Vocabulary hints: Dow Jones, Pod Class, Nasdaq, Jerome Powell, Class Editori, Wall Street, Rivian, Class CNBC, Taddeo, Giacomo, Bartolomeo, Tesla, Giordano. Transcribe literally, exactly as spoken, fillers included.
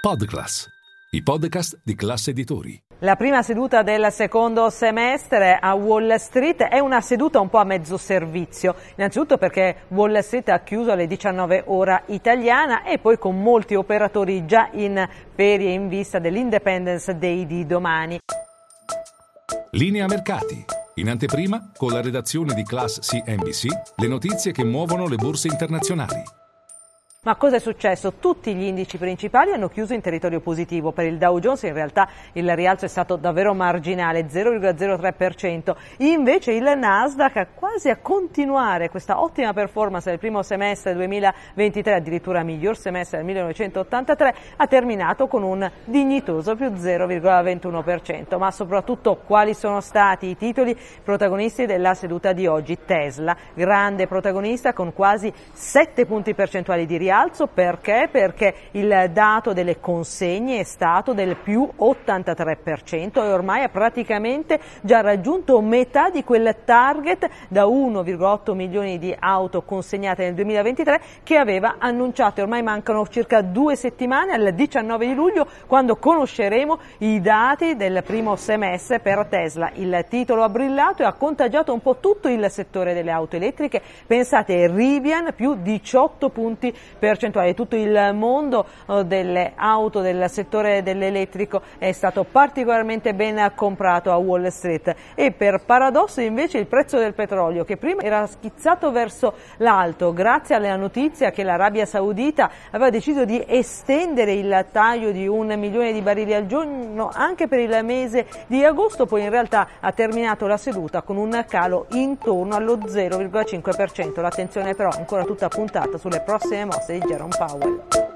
Pod Class, i podcast di Class Editori. La prima seduta del secondo semestre a Wall Street è una seduta un po' a mezzo servizio, innanzitutto perché Wall Street ha chiuso alle diciannove ora italiana e poi con molti operatori già in ferie in vista dell'Independence Day di domani. Linea mercati. In anteprima, con la redazione di Class C N B C, le notizie che muovono le borse internazionali. Ma cosa è successo? Tutti gli indici principali hanno chiuso in territorio positivo. Per il Dow Jones in realtà il rialzo è stato davvero marginale, zero virgola zero tre per cento. Invece il Nasdaq quasi a continuare questa ottima performance del primo semestre duemilaventitré, addirittura miglior semestre del millenovecentottantatré, ha terminato con un dignitoso più zero virgola ventuno per cento. Ma soprattutto quali sono stati i titoli protagonisti della seduta di oggi? Tesla, grande protagonista con quasi sette punti percentuali di rialzo. Perché? Perché il dato delle consegne è stato del più ottantatré per cento e ormai ha praticamente già raggiunto metà di quel target da uno virgola otto milioni di auto consegnate nel duemilaventitré che aveva annunciato. Ormai mancano circa due settimane al diciannove di luglio, quando conosceremo i dati del primo semestre per Tesla. Il titolo ha brillato e ha contagiato un po' tutto il settore delle auto elettriche. Pensate, Rivian più diciotto punti percentuale. Tutto il mondo delle auto del settore dell'elettrico è stato particolarmente ben comprato a Wall Street. E per paradosso invece il prezzo del petrolio, che prima era schizzato verso l'alto grazie alla notizia che l'Arabia Saudita aveva deciso di estendere il taglio di un milione di barili al giorno anche per il mese di agosto, poi in realtà ha terminato la seduta con un calo intorno allo zero virgola cinque per cento. L'attenzione però ancora tutta puntata sulle prossime mosse di Jerome Powell.